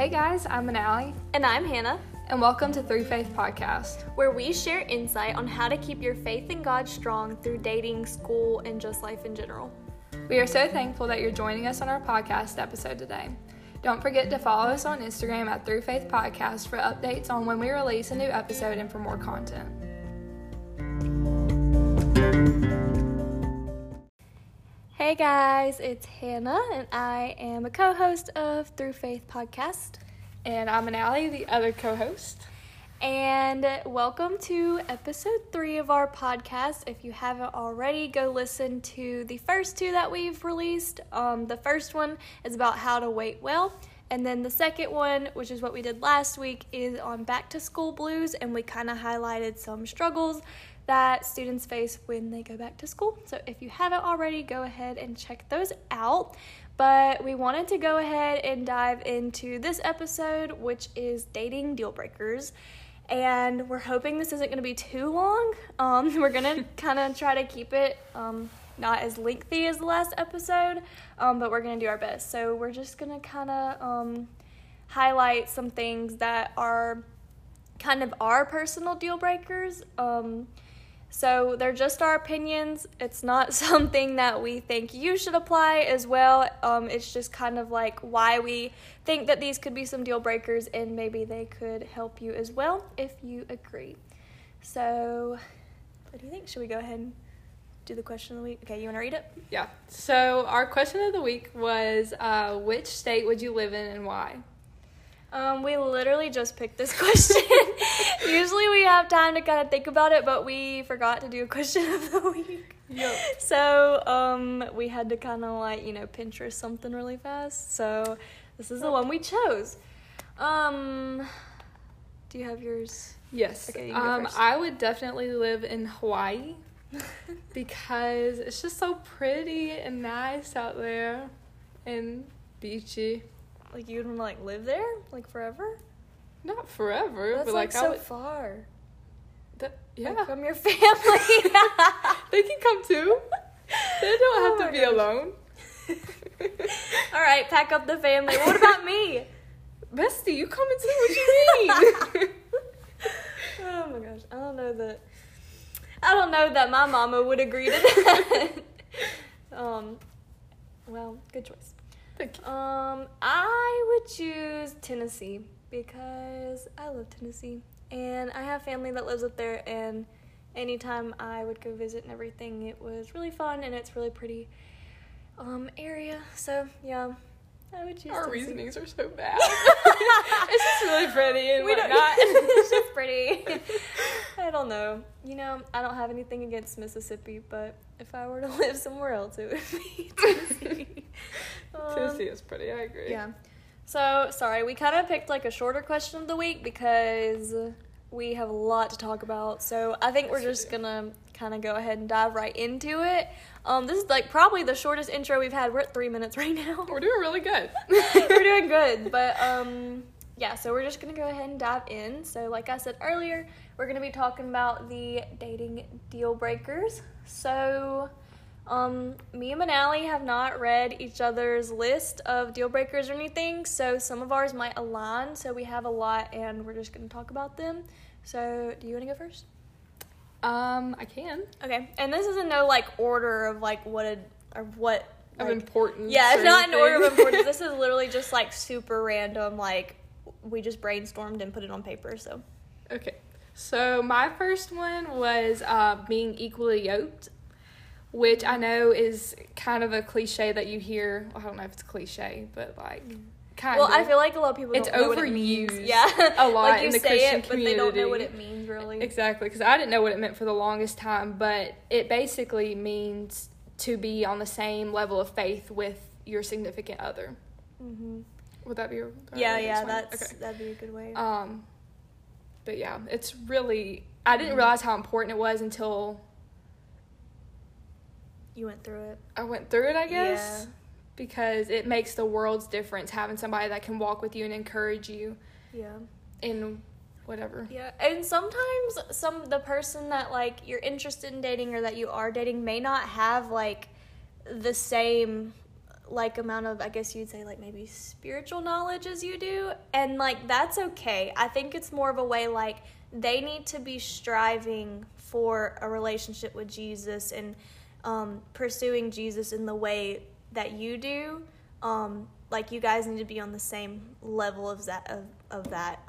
Hey guys, I'm Anali. And I'm Hannah. And welcome to Through Faith Podcast, where we share insight on how to keep your faith in God strong through dating, school, and just life in general. We are so thankful that you're joining us on our podcast episode today. Don't forget to follow us on Instagram at Through Faith Podcast for updates on when we release a new episode and for more content. Hey guys, it's Hannah, and I am a co-host of Through Faith Podcast. And I'm Anali, the other co-host. And welcome to episode 3 of our podcast. If you haven't already, go listen to the first two that we've released. The first one is about how to wait well. And then the second one, which is what we did last week, is on back to school blues. And we kind of highlighted some struggles that students face when they go back to school. So if you haven't already, go ahead and check those out. But we wanted to go ahead and dive into this episode, which is dating deal breakers. And we're hoping this isn't going to be too long. We're going to kind of try to keep it not as lengthy as the last episode, but we're going to do our best. So we're just going to kind of highlight some things that are kind of our personal deal breakers. So they're just our opinions. It's not something that we think you should apply as well. It's just kind of like why we think that these could be some deal breakers, and maybe they could help you as well if you agree. So what do you think? Should we go ahead and do the question of the week? Okay, you want to read it? Yeah. So our question of the week was, which state would you live in and why? We literally just picked this question. Usually we have time to kind of think about it, but we forgot to do a question of the week. Yep. So we had to kind of like, Pinterest something really fast. So this is the one we chose. Do you have yours? Yes. Okay, you can go first. I would definitely live in Hawaii because it's just so pretty and nice out there and beachy. Like, you would want to, live there? Forever? Not forever. That's, but, so I would... far. Yeah. From your family. They can come, too. They don't have to be alone. All right, pack up the family. What about me? Bestie, you come and see what you need. Oh, my gosh. I don't know that my mama would agree to that. Well, good choice. I would choose Tennessee because I love Tennessee and I have family that lives up there, and anytime I would go visit and everything, it was really fun, and it's really pretty area. So yeah, I would choose Tennessee. Reasonings are so bad. It's just really pretty and whatnot. It's just pretty. I don't know. I don't have anything against Mississippi, but if I were to live somewhere else, it would be Tennessee. Tennessee is pretty, I agree. Yeah. So, sorry, we kind of picked a shorter question of the week because we have a lot to talk about. So, I think we're just going to kind of go ahead and dive right into it. This is probably the shortest intro we've had. We're at 3 minutes right now. We're doing really good. We're doing good, but yeah, so we're just going to go ahead and dive in. So, like I said earlier, we're going to be talking about the dating deal breakers. So, me and Manali have not read each other's list of deal breakers or anything, so some of ours might align, so we have a lot, and we're just going to talk about them. So, do you want to go first? I can. Okay, and this is in no, order of, of importance. Yeah, it's not in order of importance. This is literally just, super random, we just brainstormed and put it on paper, so. Okay, so my first one was being equally yoked, which I know is kind of a cliche that you hear. I don't know if it's cliche, but kind of. Well, I feel like a lot of people don't know what it means. It's overused. Yeah. A lot in the Christian community. But they don't know what it means, really. Exactly, because I didn't know what it meant for the longest time, but it basically means to be on the same level of faith with your significant other. Mm-hmm. Would that be a that'd be a good way. But yeah, it's really, I didn't realize how important it was until... You went through it. I went through it, I guess, because it makes the world's difference having somebody that can walk with you and encourage you. Yeah. In whatever. Yeah, and sometimes the person that, you're interested in dating or that you are dating may not have, the same, like amount of, I guess you'd say, like maybe spiritual knowledge as you do. And like, that's okay. I think it's more of a way like they need to be striving for a relationship with Jesus and pursuing Jesus in the way that you do. Like you guys need to be on the same level of that.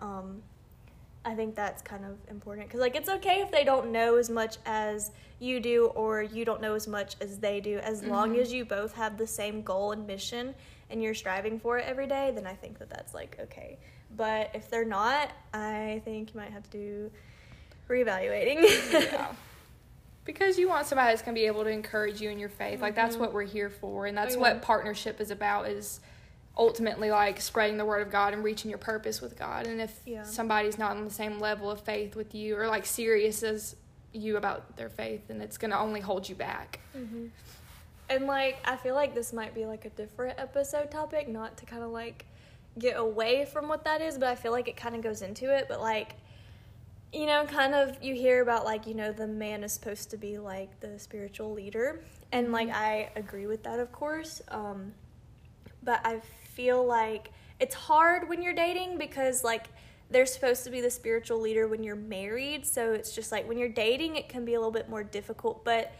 I think that's kind of important, because like it's okay if they don't know as much as you do, or you don't know as much as they do, as long as you both have the same goal and mission and you're striving for it every day. Then I think that that's like okay. But if they're not, I think you might have to do reevaluating. Yeah. Because you want somebody that's going to be able to encourage you in your faith. Like that's what we're here for, and that's what partnership is about, is ultimately like spreading the word of God and reaching your purpose with God. And if somebody's not on the same level of faith with you, or like serious as you about their faith, then it's going to only hold you back. And like I feel like this might be like a different episode topic, not to kind of like get away from what that is, but I feel like it kind of goes into it. But like, you know, kind of you hear about like, you know, the man is supposed to be like the spiritual leader, and like I agree with that, of course, but I feel like it's hard when you're dating, because like they're supposed to be the spiritual leader when you're married. So it's just like when you're dating, it can be a little bit more difficult. But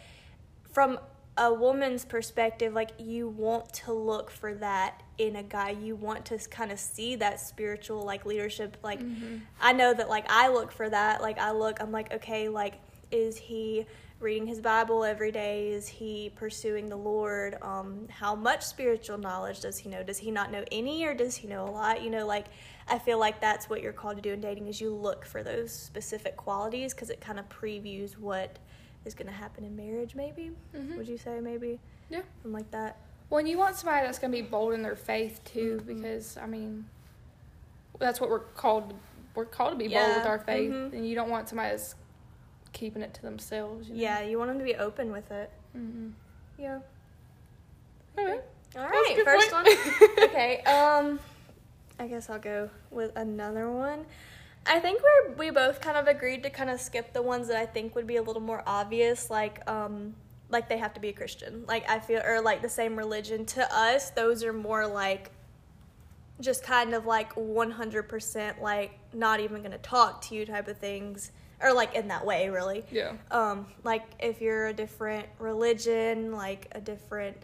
from a woman's perspective, like you want to look for that in a guy. You want to kind of see that spiritual like leadership. Like I know that like I look for that. Like I'm like, okay, like is he reading his Bible every day? Is he pursuing the Lord? How much spiritual knowledge does he know? Does he not know any, or does he know a lot? You know, like I feel like that's what you're called to do in dating, is you look for those specific qualities, because it kind of previews what is going to happen in marriage, maybe. Would you say maybe? Yeah. Something like that. Well, and you want somebody that's going to be bold in their faith too, because, I mean, that's what we're called to. We're called to be bold with our faith, and you don't want somebody that's keeping it to themselves, you know? Yeah, you want them to be open with it. Yeah. Okay. All right, first one. Okay, I guess I'll go with another one. I think we both kind of agreed to kind of skip the ones that I think would be a little more obvious, like they have to be a Christian. Like I feel, or like the same religion. To us, those are more like just kind of like 100% like not even going to talk to you type of things. Or, like, in that way, really. Yeah. Like, if you're a different religion, like, a different...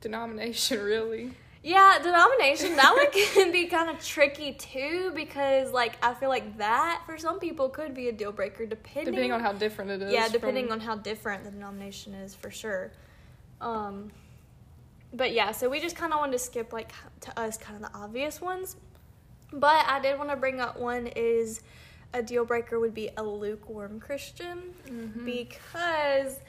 denomination, really. Yeah, denomination. That one can be kind of tricky, too, because, like, I feel like that, for some people, could be a deal breaker, depending on how different it is. Yeah, depending on how different the denomination is, for sure. But, yeah, so we just kind of wanted to skip, like, to us, kind of the obvious ones. But I did want to bring up one is... a deal breaker would be a lukewarm Christian, because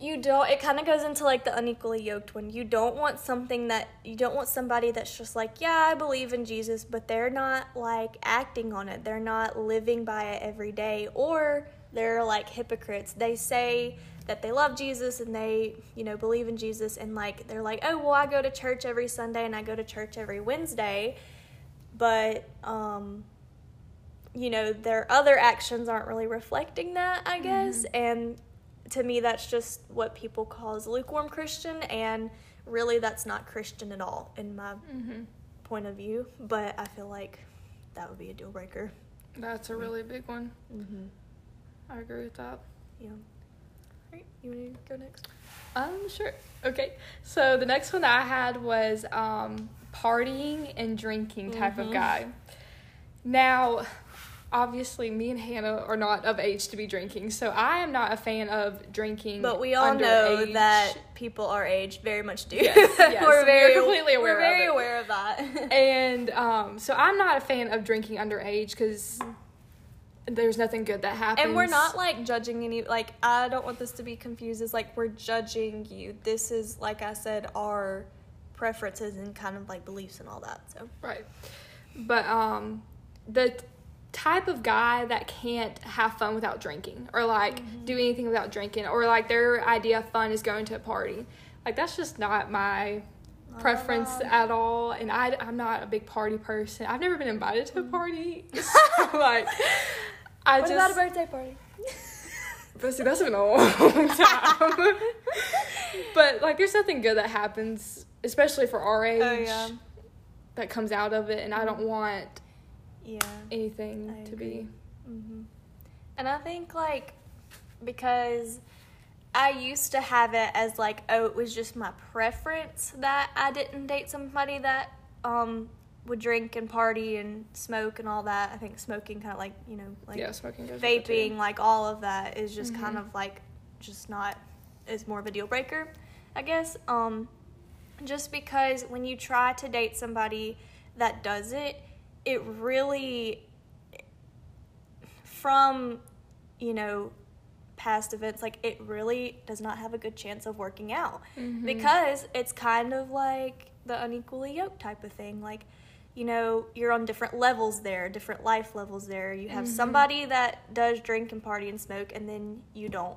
it kind of goes into like the unequally yoked one. You don't want somebody that's just like, yeah, I believe in Jesus, but they're not like acting on it. They're not living by it every day, or they're like hypocrites. They say that they love Jesus and they, you know, believe in Jesus, and like they're like, oh, well, I go to church every Sunday and I go to church every Wednesday, but you know, their other actions aren't really reflecting that, I guess. And to me, that's just what people call as lukewarm Christian, and really that's not Christian at all in my point of view. But I feel like that would be a deal breaker. That's a really big one. I agree with that. Yeah. All right, you want to go next? Sure. Okay, so the next one that I had was partying and drinking type of guy. Now... obviously, me and Hannah are not of age to be drinking, so I am not a fan of drinking. But we all know that people our age very much do. Yes, we're very aware of that. And so I'm not a fan of drinking underage, because there's nothing good that happens. And we're not, like, judging any, like, I don't want this to be confused as, like, we're judging you. This is, like I said, our preferences and kind of, like, beliefs and all that, so. Right. But the type of guy that can't have fun without drinking, or like do anything without drinking, or like their idea of fun is going to a party. Like that's just not my preference at all, and I'm not a big party person. I've never been invited to a party. So, like, what about a birthday party? But see, that's been a long time. But, like, there's nothing good that happens, especially for our age, that comes out of it. And I don't want anything to be. Mm-hmm. And I think, like, because I used to have it as, like, oh, it was just my preference that I didn't date somebody that would drink and party and smoke and all that. I think smoking kind of, like, you know, like, smoking goes vaping, like, all of that is just kind of, like, just not, is more of a deal breaker, I guess. Just because when you try to date somebody that does it, it really, from, you know, past events, like, it really does not have a good chance of working out because it's kind of like the unequally yoked type of thing. Like, you know, you're on different levels there, different life levels there. You have somebody that does drink and party and smoke, and then you don't.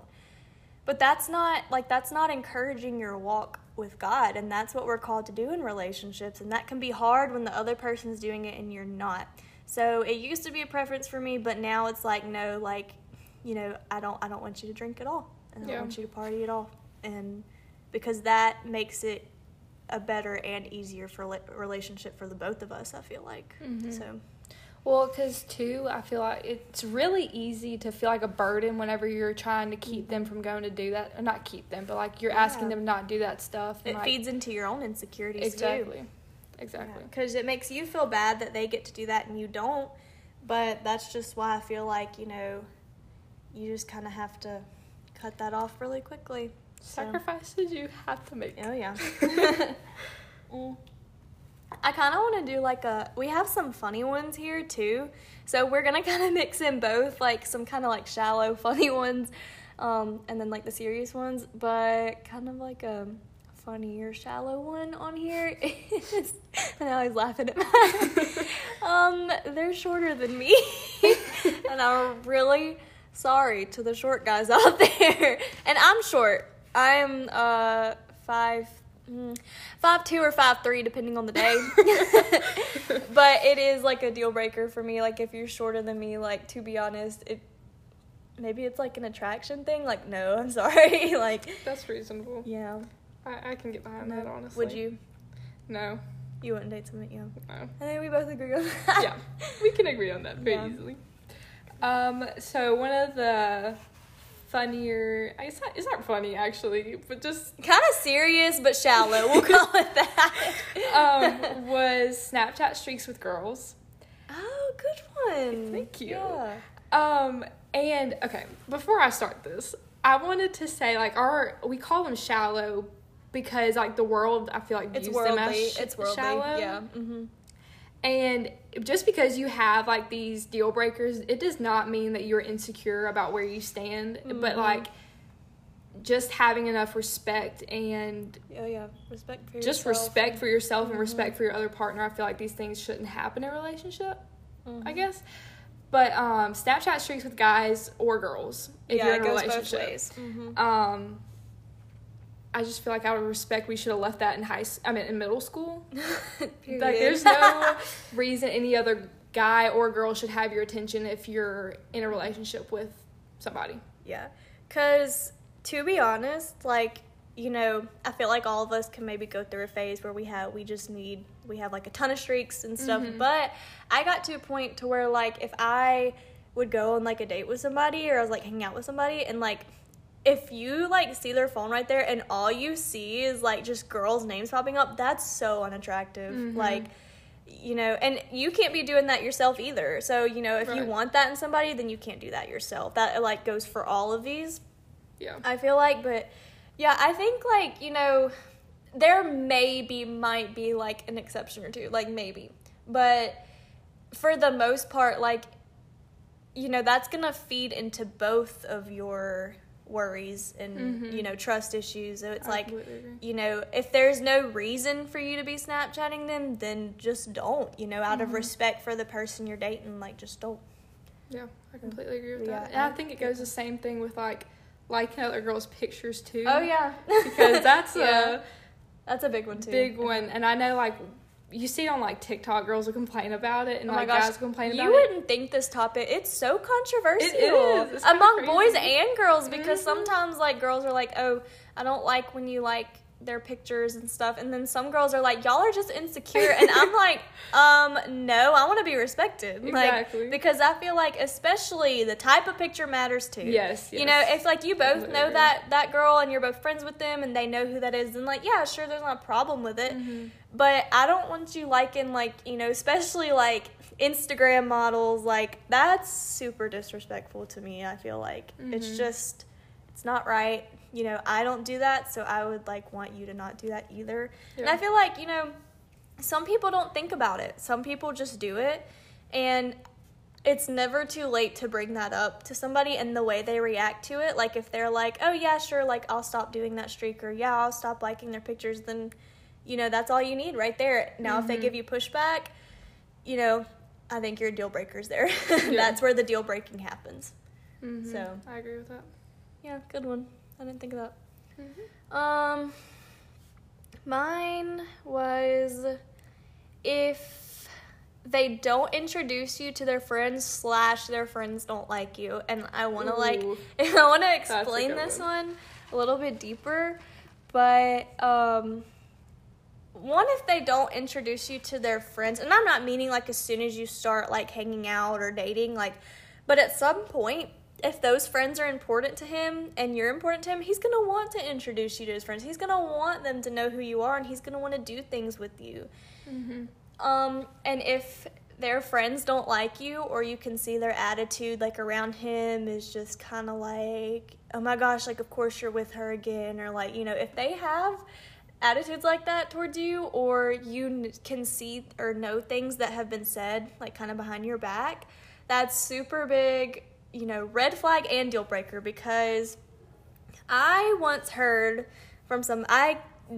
But that's not, like, that's not encouraging your walk with God, and that's what we're called to do in relationships, and that can be hard when the other person's doing it and you're not. So it used to be a preference for me, but now it's like, no, like, you know, I don't want you to drink at all. I don't want you to party at all. And because that makes it a better and easier for relationship for the both of us, I feel like. So, well, because, too, I feel like it's really easy to feel like a burden whenever you're trying to keep them from going to do that. Or not keep them, but, like, you're asking them not do that stuff. And it, like, feeds into your own insecurities, too. Exactly. Because it makes you feel bad that they get to do that and you don't. But that's just why I feel like, you know, you just kind of have to cut that off really quickly. Sacrifices you have to make. Oh, yeah. I kind of want to do, like, we have some funny ones here, too. So we're going to kind of mix in both, like, some kind of, like, shallow funny ones and then, like, the serious ones. But kind of, like, a funnier shallow one on here is, and I was laughing at mine. They're shorter than me. And I'm really sorry to the short guys out there. And I'm short. I'm 5'2" or 5'3", depending on the day. But it is, like, a deal breaker for me. Like, if you're shorter than me, like, to be honest, maybe it's, like, an attraction thing. Like, no, I'm sorry. Like, that's reasonable. Yeah. I can get behind that, honestly. Would you? No. You wouldn't date someone, you know? No. I think we both agree on that. Yeah. We can agree on that very easily. So one of the funnier, it's not funny actually, but just kind of serious but shallow, we'll call it that, was Snapchat streaks with girls. Oh, good one. Thank you. Yeah. And okay, before I start this, I wanted to say, like, we call them shallow because, like, the world, I feel like, views them as shallow. Yeah. Mm-hmm. And just because you have, like, these deal breakers, it does not mean that you're insecure about where you stand. Mm-hmm. But, like, just having enough respect and... Oh, yeah. Respect for yourself. Just respect for yourself and respect for your other partner. I feel like these things shouldn't happen in a relationship, I guess. But Snapchat streaks with guys or girls if you're in a relationship. Yeah, it goes both ways. Mm-hmm. I just feel like out of respect, we should have left that in in middle school. Like, there's no reason any other guy or girl should have your attention if you're in a relationship with somebody. Yeah. Because, to be honest, like, you know, I feel like all of us can maybe go through a phase where we have, like, a ton of streaks and stuff. Mm-hmm. But I got to a point to where, like, if I would go on, like, a date with somebody or I was, like, hanging out with somebody and, like, if you, like, see their phone right there and all you see is, like, just girls' names popping up, that's so unattractive. Mm-hmm. Like, you know, and you can't be doing that yourself either. So, you know, if you want that in somebody, then you can't do that yourself. That, like, goes for all of these. Yeah. I feel like, but, yeah, I think, like, you know, there might be, like, an exception or two. Like, maybe. But for the most part, like, you know, that's going to feed into both of your worries and you know, trust issues. So it's like, you know, if there's no reason for you to be Snapchatting them, then just don't, you know, out of respect for the person you're dating, like, just don't. Yeah, I completely agree with that. And I think it goes the same thing with liking other girls' pictures too. Oh yeah. Because that's a big one too. Big one. And I know, like, you see on, like, TikTok, girls will complain about it, and, oh my gosh, guys complain about it. You wouldn't think this topic, it's so controversial. It is. It's among crazy. Boys and girls, because sometimes, like, girls are like, oh, I don't like when you, like, their pictures and stuff, and then some girls are like, y'all are just insecure, and I'm like, no, I want to be respected. Exactly. Like, because I feel like especially the type of picture matters too. Yes. You know, if like you both know that girl and you're both friends with them and they know who that is, then like, yeah, sure, there's not a problem with it. Mm-hmm. But I don't want you liking, like, you know, especially like Instagram models, like that's super disrespectful to me. I feel like it's just, it's not right. You know, I don't do that, so I would, like, want you to not do that either. Yeah. And I feel like, you know, some people don't think about it. Some people just do it, and it's never too late to bring that up to somebody and the way they react to it. Like, if they're like, oh, yeah, sure, like, I'll stop doing that streak, or, yeah, I'll stop liking their pictures, then, you know, that's all you need right there. Now, if they give you pushback, you know, I think your deal breaker's there. Yeah. That's where the deal breaking happens. Mm-hmm. So I agree with that. Yeah, good one. I didn't think of that. Mm-hmm. Mine was, if they don't introduce you to their friends / their friends don't like you. And I want to explain this one a little bit deeper. But one, if they don't introduce you to their friends, and I'm not meaning like as soon as you start like hanging out or dating, like, but at some point, if those friends are important to him and you're important to him, he's going to want to introduce you to his friends. He's going to want them to know who you are, and he's going to want to do things with you. Mm-hmm. And if their friends don't like you, or you can see their attitude, like, around him is just kind of like, oh, my gosh, like, of course you're with her again. Or, like, you know, if they have attitudes like that towards you, or you can see or know things that have been said, like, kind of behind your back, that's super big, you know, red flag and deal breaker. Because I once heard from I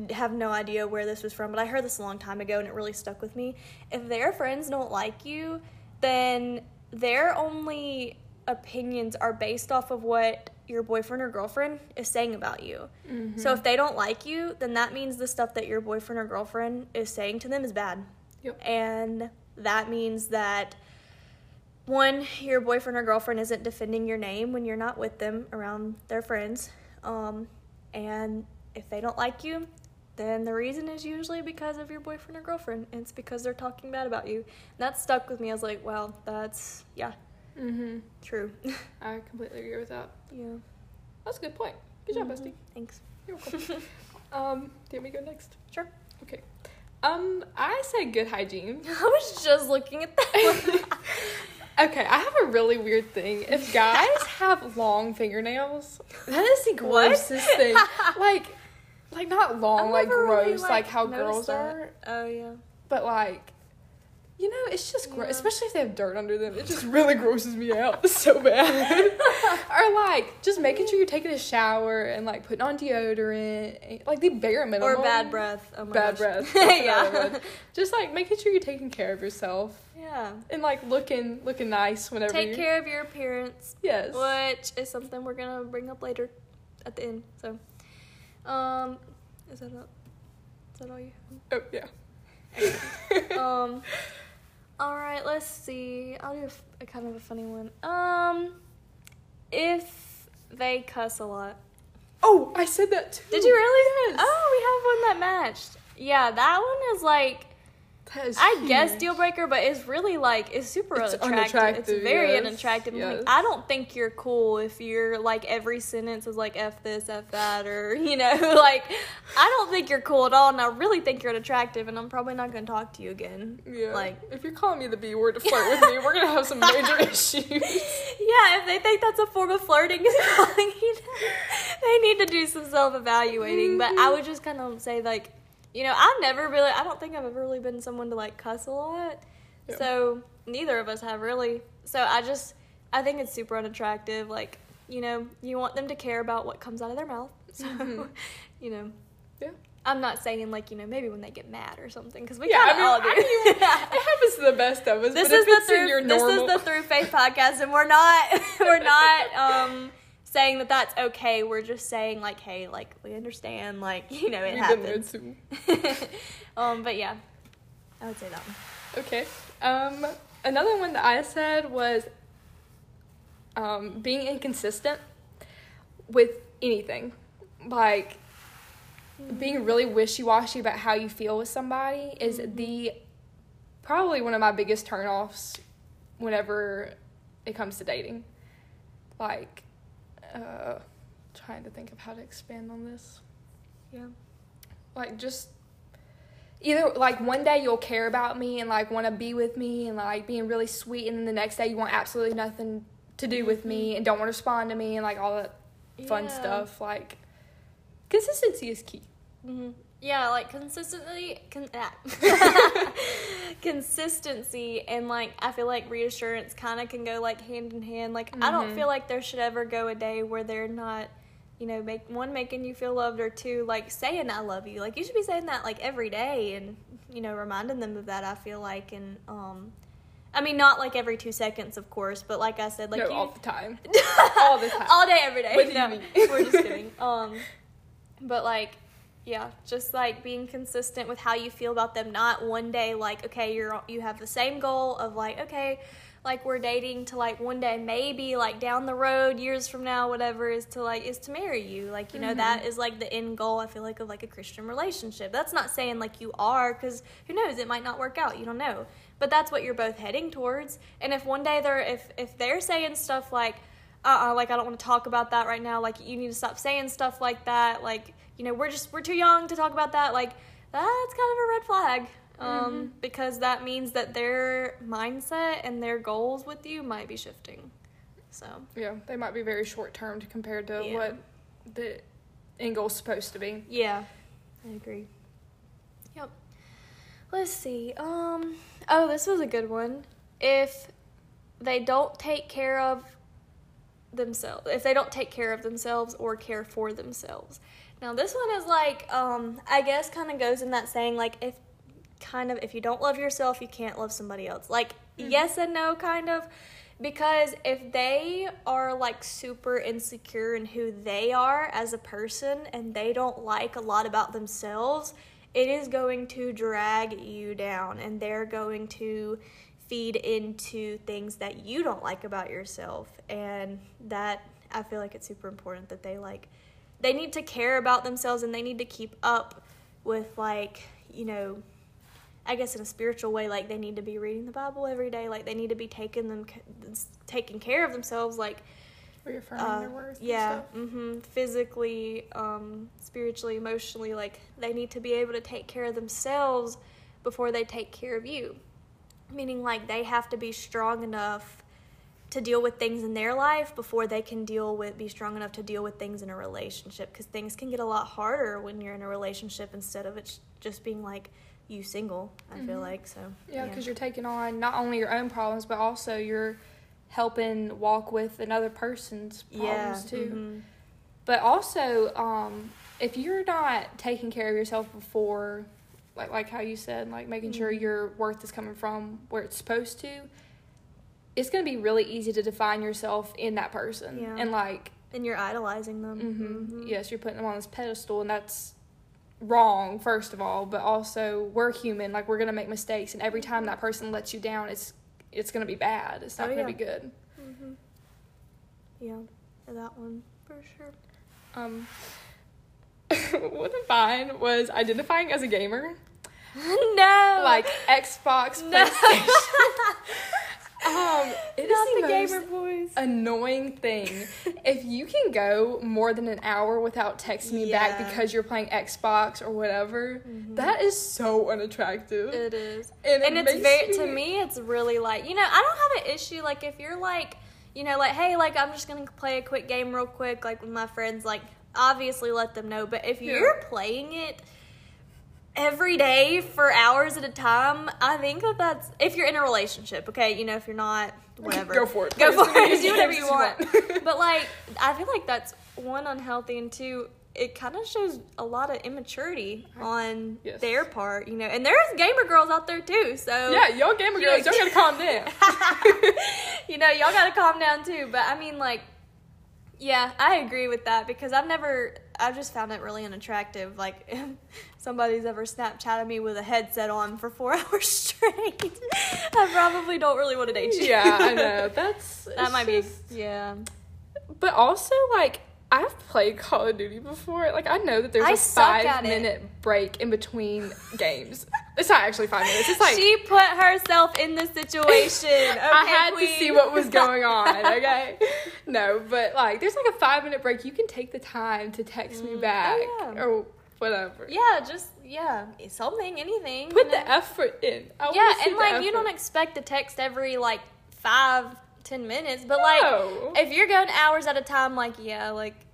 have no idea where this was from, but I heard this a long time ago and it really stuck with me. If their friends don't like you, then their only opinions are based off of what your boyfriend or girlfriend is saying about you. Mm-hmm. So if they don't like you, then that means the stuff that your boyfriend or girlfriend is saying to them is bad. Yep. And that means that, one, your boyfriend or girlfriend isn't defending your name when you're not with them around their friends. And if they don't like you, then the reason is usually because of your boyfriend or girlfriend. And it's because they're talking bad about you. And that stuck with me. I was like, wow, that's, yeah, true. I completely agree with that. Yeah. That's a good point. Good job, Bestie. Thanks. You're welcome. Do you want me to go next? Sure. Okay. I said good hygiene. I was just looking at that one. Okay, I have a really weird thing. If guys have long fingernails, that is the grossest thing. Like not long, like gross, really, like how girls are. Oh yeah. But like, you know, it's just gross. Especially if they have dirt under them, it just really grosses me out so bad. Or like just making sure you're taking a shower and like putting on deodorant, like the bare minimum. Or bad breath. Oh my gosh. Bad breath. Yeah. Just like making sure you're taking care of yourself. Yeah. And, like, looking nice whenever you... Take care of your appearance. Yes. Which is something we're going to bring up later at the end. So, is that all you have? Oh, yeah. Okay. All right, let's see. I'll do a kind of a funny one. If they cuss a lot. Oh, I said that, too. Did you really? Yes. Oh, we have one that matched. Yeah, that one is, like... I guess deal breaker, but it's really like it's super unattractive. It's very unattractive. Yes. Like, I don't think you're cool if you're like every sentence is like F this, F that, or you know, like I don't think you're cool at all, and I really think you're unattractive, and I'm probably not gonna talk to you again. Yeah. Like if you're calling me the B word to flirt with me, we're gonna have some major issues. Yeah, if they think that's a form of flirting is calling you that, they need to do some self-evaluating. Mm-hmm. But I would just kind of say like, you know, I don't think I've ever really been someone to, like, cuss a lot. Yeah. So, neither of us have, really. So, I think it's super unattractive. Like, you know, you want them to care about what comes out of their mouth. So, you know. Yeah. I'm not saying, like, you know, maybe when they get mad or something. Because we kind of all do. It happens to the best of us. This is the Through Faith Podcast, and we're not saying that that's okay. We're just saying like, hey, like we understand, like, you know, it happens. But yeah, I would say that one. Okay. Another one that I said was being inconsistent with anything. Like, being really wishy-washy about how you feel with somebody is the probably one of my biggest turnoffs whenever it comes to dating. Like, trying to think of how to expand on this. Yeah. Like, just either, like, one day you'll care about me and, like, want to be with me and, like, being really sweet, and then the next day you want absolutely nothing to do with me and don't want to respond to me and, like, all that fun stuff. Like, consistency is key. Mm-hmm. Yeah, like, consistency and, like, I feel like reassurance kind of can go, like, hand in hand. Like, I don't feel like there should ever go a day where they're not, you know, making you feel loved, or two, like, saying I love you. Like, you should be saying that, like, every day and, you know, reminding them of that, I feel like. And, I mean, not, like, every 2 seconds, of course, but like I said, like, no, all the time. All the time. All day, every day. What do you mean? We're just kidding. But, like, yeah, just, like, being consistent with how you feel about them. Not one day, like, okay, you have the same goal of, like, okay, like, we're dating to, like, one day, maybe, like, down the road, years from now, whatever, is to marry you. Like, you know, that is, like, the end goal, I feel like, of, like, a Christian relationship. That's not saying, like, you are, because who knows, it might not work out. You don't know. But that's what you're both heading towards. And if one day if they're saying stuff like, like, I don't want to talk about that right now, like, you need to stop saying stuff like that, like, you know, we're too young to talk about that, like, that's kind of a red flag. Because that means that their mindset and their goals with you might be shifting. So yeah, they might be very short-termed compared to what the end goal's supposed to be. Yeah, I agree. Yep. Let's see. Oh, this was a good one. If they don't take care of themselves, or care for themselves. Now, this one is like, I guess kind of goes in that saying, like, if you don't love yourself, you can't love somebody else. Like, yes and no, kind of. Because if they are, like, super insecure in who they are as a person and they don't like a lot about themselves, it is going to drag you down, and they're going to feed into things that you don't like about yourself. And that, I feel like it's super important that they, like, they need to care about themselves, and they need to keep up with, like, you know, I guess in a spiritual way, like, they need to be reading the Bible every day. Like, they need to be taking care of themselves, like, reaffirming their worth. Yeah, and stuff. Physically, spiritually, emotionally, like, they need to be able to take care of themselves before they take care of you. Meaning, like, they have to be strong enough to deal with things in their life before they can be strong enough to deal with things in a relationship, because things can get a lot harder when you're in a relationship instead of it just being, like, you single, I feel like, so. Yeah, because you're taking on not only your own problems, but also you're helping walk with another person's problems, too. But also, if you're not taking care of yourself before, like how you said, like, making sure your worth is coming from where it's supposed to, it's going to be really easy to define yourself in that person. Yeah. And, like, and you're idolizing them. Yes, you're putting them on this pedestal, and that's wrong, first of all. But also, we're human. Like, we're going to make mistakes. And every time that person lets you down, it's going to be bad. It's not going to be good. Yeah, that one for sure. One of mine was identifying as a gamer. No. Like, Xbox, PlayStation. It not is the gamer voice. Annoying thing. If you can go more than an hour without texting me back because you're playing Xbox or whatever, that is so unattractive. It is. And it's very, to me, it's really, like, you know, I don't have an issue, like, if you're, like, you know, like, hey, like, I'm just going to play a quick game real quick, like, with my friends, like, obviously let them know. But if you're playing it every day for hours at a time, I think that's, if you're in a relationship, okay, you know, if you're not, whatever. Go for it. Do whatever you want. But, like, I feel like that's, one, unhealthy, and two, it kind of shows a lot of immaturity on their part, you know. And there's gamer girls out there, too, so. Yeah, y'all gamer girls, y'all gotta calm down. You know, y'all gotta calm down, too. But, I mean, like, yeah, I agree with that, because I've never, I've just found it really unattractive. Like, if somebody's ever Snapchatted me with a headset on for 4 hours straight, I probably don't really want to date you. Yeah, I know. That might just be. But also, like, I've played Call of Duty before. Like, I know that there's a 5-minute break in between games. It's not actually 5 minutes. It's like she put herself in this situation. Okay, I had to see what was going on, okay? No, but, like, there's, like, a 5-minute break. You can take the time to text me back or whatever. Yeah, just, something, anything. Put the effort in. I want to see the effort. You don't expect to text every, like, 5-10 minutes, but if you're going hours at a time,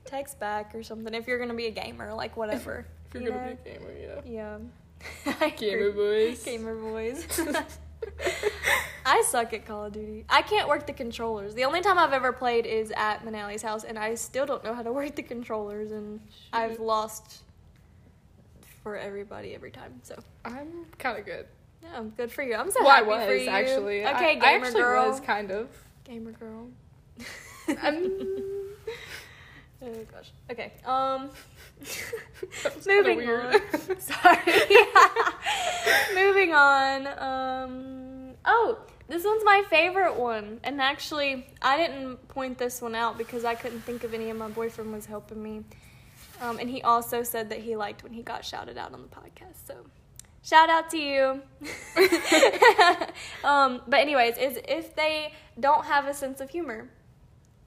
text back or something. If you're gonna be a gamer, like, whatever. If you're gonna be a gamer, gamer boys. I suck at Call of Duty. I can't work the controllers. The only time I've ever played is at Manali's house, and I still don't know how to work the controllers, and I've lost for everybody every time. So I'm kind of good. Yeah, good for you. I'm so happy for you. Actually, okay, gamer girl. I was kind of. Gamer girl. Oh, gosh. Okay. Moving on. Sorry. Moving on. This one's my favorite one. And actually, I didn't point this one out because I couldn't think of any, and my boyfriend was helping me. And he also said that he liked when he got shouted out on the podcast, so... shout out to you. But anyways, is if they don't have a sense of humor.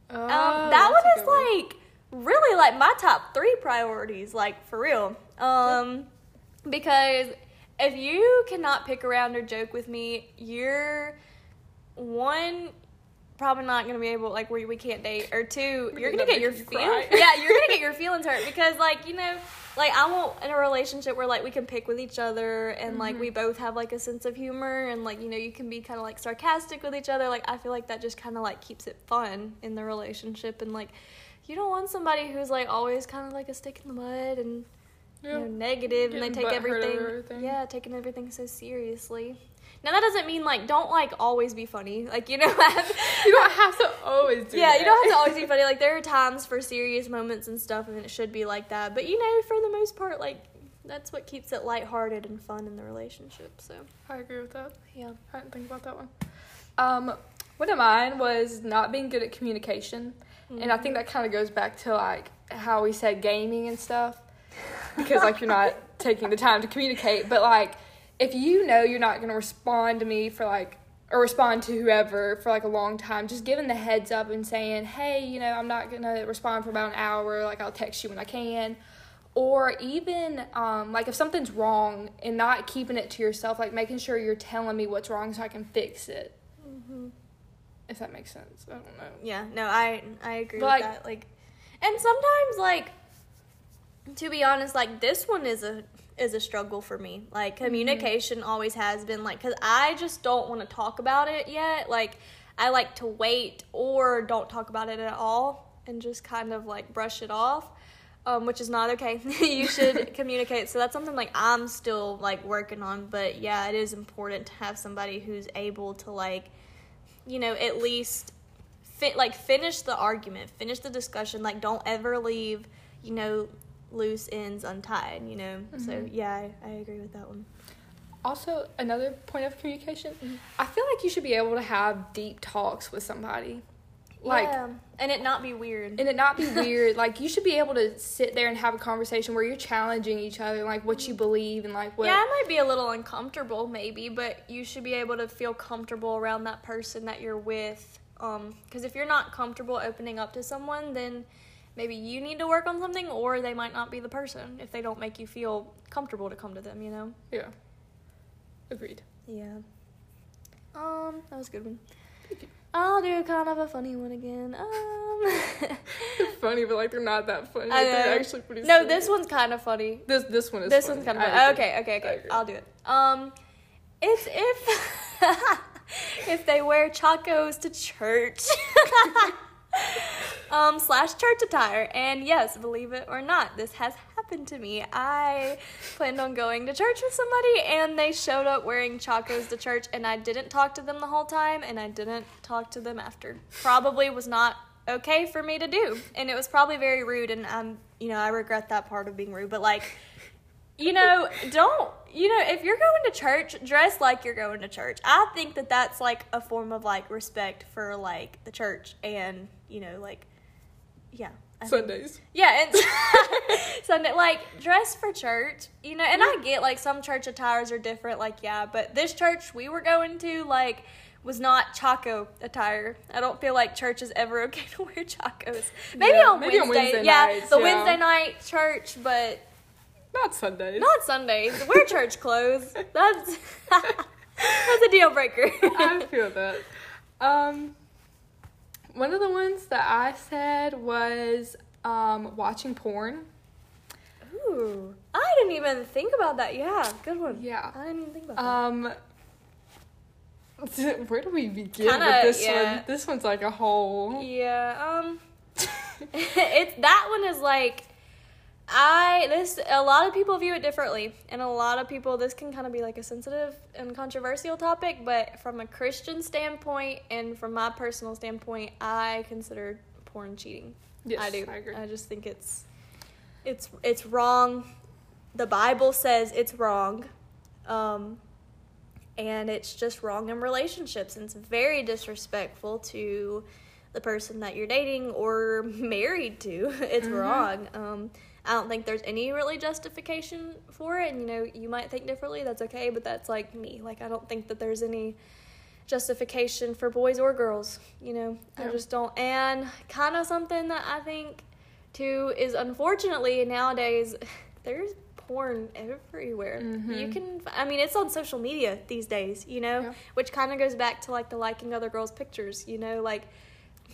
That one is, really, my top 3 priorities, for real. Because if you cannot pick around or joke with me, you're, 1... probably not going to be able, we can't date, or 2, you're going to get your feelings, you're going to get your feelings hurt, because, I want in a relationship where, we can pick with each other, and, we both have, a sense of humor, and, you can be kind of, sarcastic with each other, I feel that just kind of, keeps it fun in the relationship, and, you don't want somebody who's, always kind of, a stick in the mud, and, negative, and they take everything, taking everything so seriously. Now, that doesn't mean, don't, always be funny. You don't have to always do that. Yeah, you don't have to always be funny. There are times for serious moments and stuff, and it should be like that. But, for the most part, that's what keeps it lighthearted and fun in the relationship, so. I agree with that. Yeah. I didn't think about that one. One of mine was not being good at communication. Mm-hmm. And I think that kind of goes back to, how we said gaming and stuff. Because, you're not taking the time to communicate. But, if you know you're not going to respond to me or respond to whoever for, a long time, just giving the heads up and saying, hey, I'm not going to respond for about an hour. I'll text you when I can. Or even, if something's wrong and not keeping it to yourself, making sure you're telling me what's wrong so I can fix it. Mm-hmm. If that makes sense. I don't know. Yeah. No, I agree with that. And sometimes, to be honest, this one is a struggle for me. Communication always has been, because I just don't want to talk about it yet. I like to wait or don't talk about it at all and just kind of, brush it off, which is not okay. You should communicate. So that's something, I'm still, working on. But, yeah, it is important to have somebody who's able to, at least, finish the argument, finish the discussion. Don't ever leave, loose ends untied, mm-hmm. So yeah, I agree with that one. Also, another point of communication, mm-hmm. I feel you should be able to have deep talks with somebody, and it not be weird you should be able to sit there and have a conversation where you're challenging each other, what you believe and what. Yeah, it might be a little uncomfortable maybe, but you should be able to feel comfortable around that person that you're with, because if you're not comfortable opening up to someone, then maybe you need to work on something, or they might not be the person if they don't make you feel comfortable to come to them, Yeah. Agreed. Yeah. That was a good one. Thank you. I'll do kind of a funny one again. Funny, but they're not that funny. They're actually pretty silly. No, this one's kind of funny. This one's kind of funny. Okay. I'll do it. It's if... if they wear chacos to church... / church attire, and yes, believe it or not, this has happened to me. I planned on going to church with somebody, and they showed up wearing chacos to church, and I didn't talk to them the whole time, and I didn't talk to them after. Probably was not okay for me to do, and it was probably very rude, and I'm you know, I regret that part of being rude, but like, you know, don't, you know, if you're going to church, dress like you're going to church. I think that that's like a form of like respect for like the church and, you know, like, yeah. Sundays. Yeah, and Sunday, like, dress for church, you know, and I get, like, some church attires are different, like, yeah, but this church we were going to, like, was not Chaco attire. I don't feel like church is ever okay to wear Chacos. Maybe on Wednesday nights. Wednesday night church, but... Not Sundays. Not Sundays. Wear church clothes. That's, that's a deal breaker. I feel that. One of the ones that I said was watching porn. Ooh. I didn't even think about that. Yeah, good one. Yeah. I didn't even think about that. Where do we begin with this one? This one's like a whole... Yeah. That one is like... a lot of people view it differently, and a lot of people, this can kind of be like a sensitive and controversial topic, but from a Christian standpoint and from my personal standpoint, I consider porn cheating. Yes, I do. I agree. I just think it's wrong. The Bible says it's wrong, and it's just wrong in relationships, and it's very disrespectful to the person that you're dating or married to. It's wrong. I don't think there's any really justification for it, and, you know, you might think differently, that's okay, but that's, like, me. Like, I don't think that there's any justification for boys or girls, you know. Yeah. I just don't. And kind of something that I think, too, is unfortunately nowadays, there's porn everywhere. Mm-hmm. You can, I mean, it's on social media these days, you know, which kind of goes back to, like, the liking other girls' pictures, you know, like,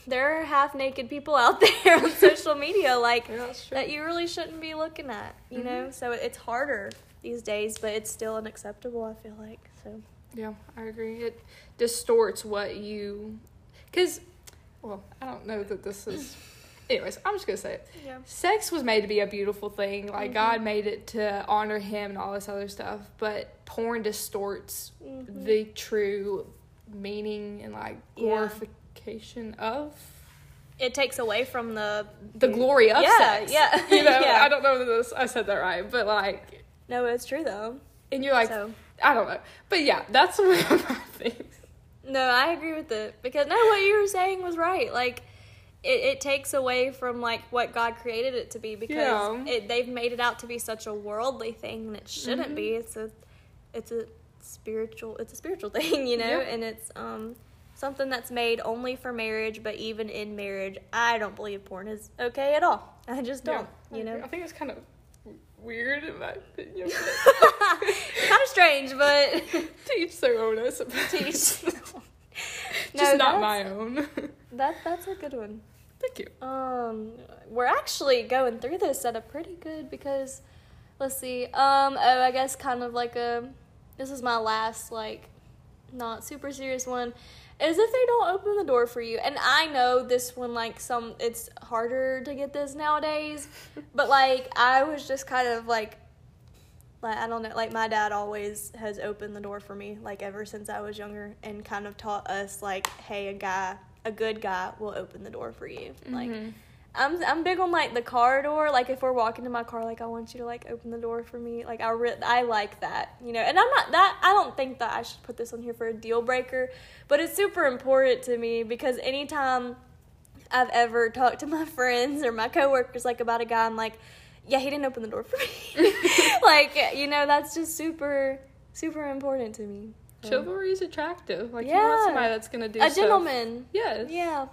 there are half-naked people out there on social media, like, that you really shouldn't be looking at, you know? So it's harder these days, but it's still unacceptable, I feel like, so. Yeah, I agree. It distorts what you... Because, well, I don't know that this is... Anyways, I'm just going to say it. Yeah. Sex was made to be a beautiful thing. Like, God made it to honor him and all this other stuff, but porn distorts the true meaning and, like, glorification. Of it takes away from the glory of sex. Yeah, you know, I don't know if I said that right, but like, no, it's true though. And you're like, so. I don't know, but yeah, that's one of my things. No, I agree with it because what you were saying was right. Like, it takes away from like what God created it to be because they've made it out to be such a worldly thing and it shouldn't be. It's a spiritual thing, you know, and it's something that's made only for marriage, but even in marriage, I don't believe porn is okay at all. I just don't, you know? I think it's kind of weird in my opinion. Kind of strange, but... Teach their own, I suppose. Just not my own. That's a good one. Thank you. We're actually going through this at a pretty good, because, let's see, I guess kind of like this is my last, like, not super serious one. Is if they don't open the door for you. And I know this one, like, it's harder to get this nowadays. But, like, I was just kind of, like, I don't know. Like, my dad always has opened the door for me, like, ever since I was younger. And kind of taught us, like, hey, a good guy will open the door for you. Mm-hmm. Like, I'm big on, like, the car door. Like, if we're walking to my car, like, I want you to, like, open the door for me. Like, I like that, you know. And I'm not that – I don't think that I should put this on here for a deal breaker. But it's super important to me because anytime I've ever talked to my friends or my coworkers, like, about a guy, I'm like, yeah, he didn't open the door for me. Like, you know, that's just super, super important to me. Chivalry is attractive. Like, you want somebody that's going to do stuff. A gentleman. Yes. Yeah.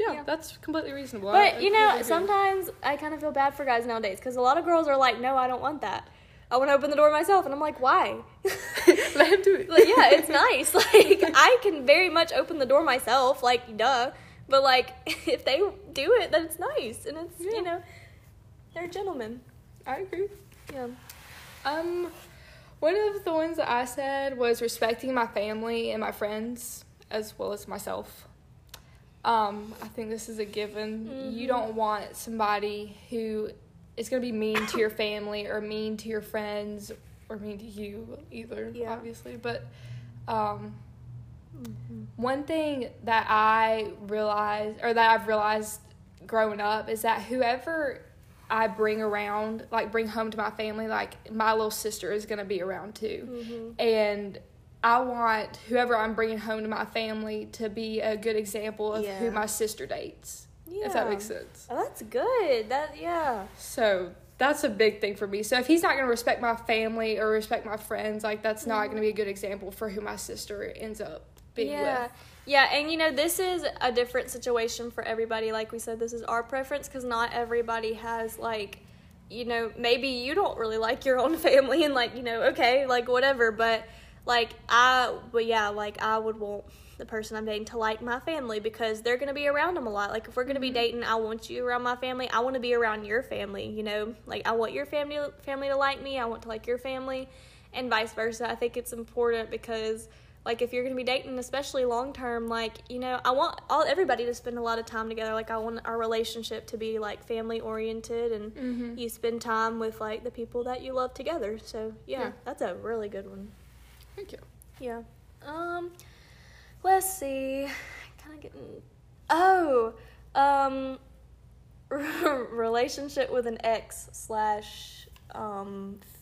Yeah, that's completely reasonable. But, you know, sometimes I kind of feel bad for guys nowadays because a lot of girls are like, no, I don't want that. I want to open the door myself. And I'm like, why? Let him do it. Like, yeah, it's nice. Like, I can very much open the door myself, like, duh. But, like, if they do it, then it's nice. And it's, you know, they're gentlemen. I agree. Yeah. One of the ones that I said was respecting my family and my friends as well as myself. I think this is a given. You don't want somebody who is going to be mean to your family or mean to your friends or mean to you either, obviously. But one thing that I realized growing up is that whoever I bring around, like, bring home to my family, like, my little sister is going to be around, too. Mm-hmm. And I want whoever I'm bringing home to my family to be a good example of who my sister dates, if that makes sense. Oh, that's good. So, that's a big thing for me. So, if he's not going to respect my family or respect my friends, like, that's not going to be a good example for who my sister ends up being with. Yeah, and, you know, this is a different situation for everybody. Like we said, this is our preference because not everybody has, like, you know, maybe you don't really like your own family and, like, you know, okay, like, whatever. But, like, I would want the person I'm dating to like my family because they're going to be around them a lot. Like, if we're going to be dating, I want you around my family. I want to be around your family, you know. Like, I want your family to like me. I want to like your family and vice versa. I think it's important because – like, if you're going to be dating, especially long-term, like, you know, I want everybody to spend a lot of time together. Like, I want our relationship to be, like, family-oriented, and you spend time with, like, the people that you love together. So, yeah, that's a really good one. Thank you. Yeah. Let's see. Relationship with an ex /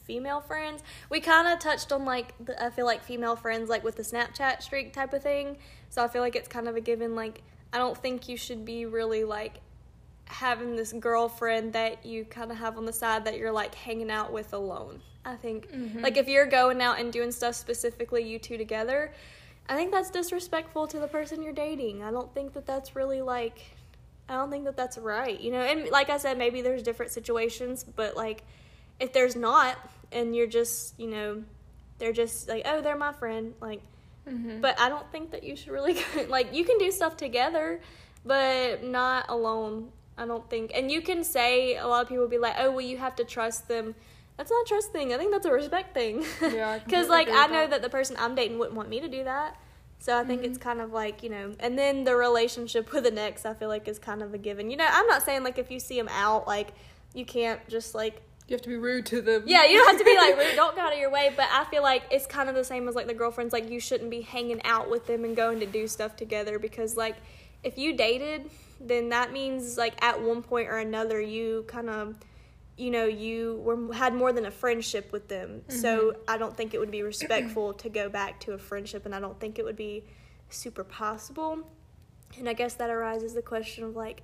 female friends. We kind of touched on, like, I feel like female friends, like, with the Snapchat streak type of thing. So I feel like it's kind of a given, like, I don't think you should be really, like, having this girlfriend that you kind of have on the side that you're, like, hanging out with alone. I think, like, if you're going out and doing stuff specifically you two together, I think that's disrespectful to the person you're dating. I don't think that that's really, like, I don't think that that's right, you know. And like I said, maybe there's different situations, but, like, if there's not, and you're just, you know, they're just like, oh, they're my friend, like, but I don't think that you should really, like, you can do stuff together, but not alone, I don't think. And you can say, a lot of people will be like, oh, well, you have to trust them. That's not a trust thing. I think that's a respect thing. Yeah, because, like, I know that the person I'm dating wouldn't want me to do that. So I think it's kind of like, you know, and then the relationship with an ex, I feel like, is kind of a given. You know, I'm not saying, like, if you see them out, like, you can't just, like, you have to be rude to them. Yeah, you don't have to be, like, rude. Don't go out of your way. But I feel like it's kind of the same as, like, the girlfriends. Like, you shouldn't be hanging out with them and going to do stuff together because, like, if you dated, then that means, like, at one point or another you kind of, you know, had more than a friendship with them. So I don't think it would be respectful to go back to a friendship, and I don't think it would be super possible. And I guess that arises the question of, like,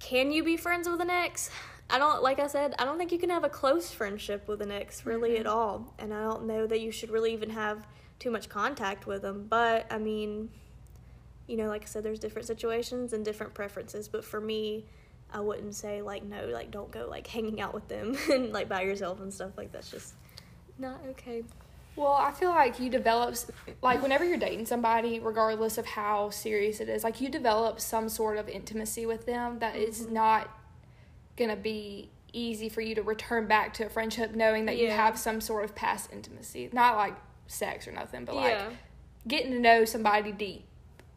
can you be friends with an ex? I don't think you can have a close friendship with an ex really at all. And I don't know that you should really even have too much contact with them. But, I mean, you know, like I said, there's different situations and different preferences. But for me, I wouldn't say, like, no, like, don't go, like, hanging out with them and, like, by yourself and stuff. Like, that's just not okay. Well, I feel like you develop, like, whenever you're dating somebody, regardless of how serious it is, like, you develop some sort of intimacy with them that is not gonna be easy for you to return back to a friendship, knowing that you have some sort of past intimacy, not like sex or nothing, but like getting to know somebody deep,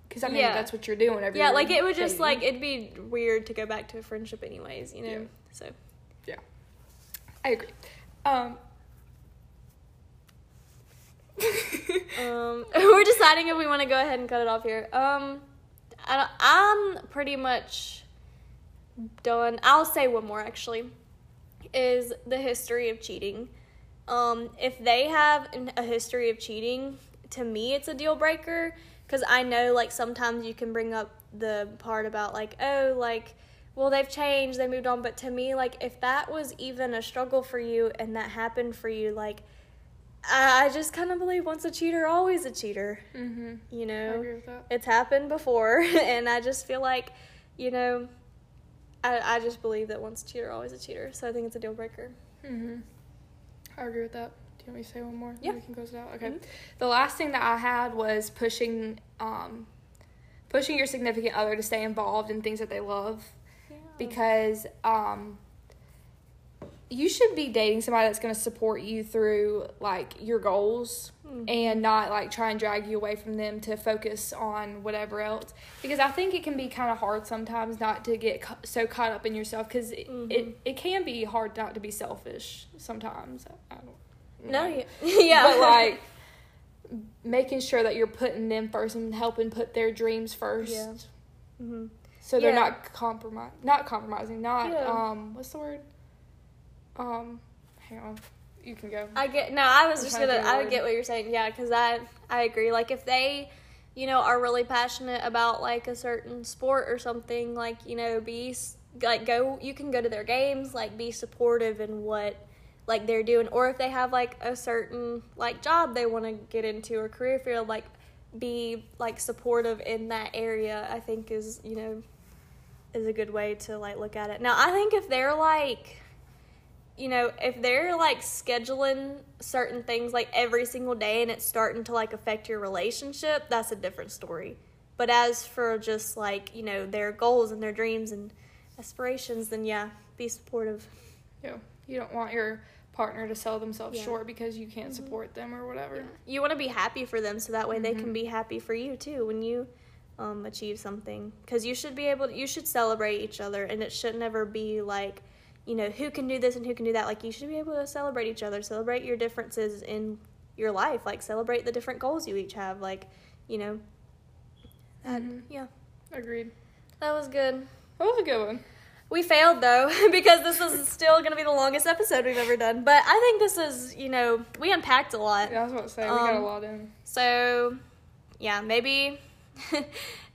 because I mean that's what you're doing every day. Like, it would just, like, it'd be weird to go back to a friendship anyways, you know. So I agree. We're deciding if we want to go ahead and cut it off here. I'm pretty much done. I'll say one more, actually, is the history of cheating. If they have a history of cheating, to me it's a deal breaker, because I know, like, sometimes you can bring up the part about, like, oh, like, well, they've changed, they moved on, but to me, like, if that was even a struggle for you and that happened for you, like, I just kind of believe once a cheater, always a cheater. You know, I agree with that. It's happened before, and I just feel like, you know, I just believe that once a cheater, always a cheater. So I think it's a deal breaker. I agree with that. Do you want me to say one more? Yeah. We can close it out. Okay. The last thing that I had was pushing your significant other to stay involved in things that they love. Yeah. Because you should be dating somebody that's going to support you through, like, your goals and not, like, try and drag you away from them to focus on whatever else. Because I think it can be kind of hard sometimes not to get so caught up in yourself, because it can be hard not to be selfish sometimes. I don't know. No, yeah. But, like, making sure that you're putting them first and helping put their dreams first. Yeah. So they're not compromising. Not, what's the word? Hang on. You can go. I get what you're saying. Yeah, because I agree. Like, if they, are really passionate about, like, a certain sport or something, like, you can go to their games, like, be supportive in what, like, they're doing. Or if they have, like, a certain, like, job they want to get into or career field, like, be, like, supportive in that area, I think is, is a good way to, like, look at it. Now, I think if they're, like... if they're, like, scheduling certain things, like, every single day and it's starting to, like, affect your relationship, that's a different story. But as for just, like, their goals and their dreams and aspirations, then, yeah, be supportive. Yeah. You don't want your partner to sell themselves short because you can't support them or whatever. Yeah. You want to be happy for them so that way they can be happy for you, too, when you achieve something. Because you should be able to, you should celebrate each other, and it should never be, like, who can do this and who can do that. Like, you should be able to celebrate each other, celebrate your differences in your life, like, celebrate the different goals you each have, like, that, yeah. Agreed. That was good. That was a good one. We failed, though, because this is still going to be the longest episode we've ever done, but I think this is, we unpacked a lot. Yeah, I was about to say, we got a lot in. So, yeah, maybe...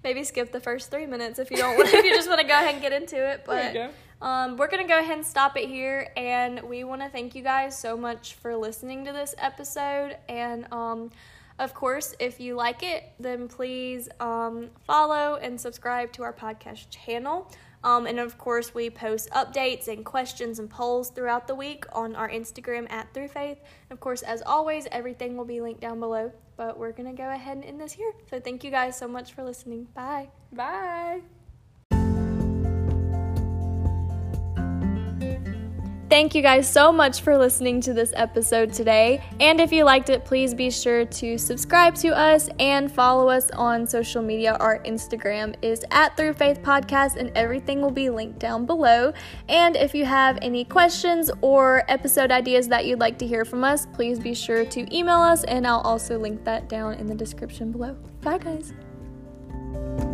Maybe skip the first 3 minutes if you don't want, if you just want to go ahead and get into it. But there you go. We're going to go ahead and stop it here. And we want to thank you guys so much for listening to this episode. And, of course, if you like it, then please follow and subscribe to our podcast channel. And, of course, we post updates and questions and polls throughout the week on our Instagram at Through Faith. And, of course, as always, everything will be linked down below. But we're going to go ahead and end this here. So thank you guys so much for listening. Bye. Bye. Thank you guys so much for listening to this episode today. And if you liked it, please be sure to subscribe to us and follow us on social media. Our Instagram is at Through Faith Podcast, and everything will be linked down below. And if you have any questions or episode ideas that you'd like to hear from us, please be sure to email us, and I'll also link that down in the description below. Bye, guys.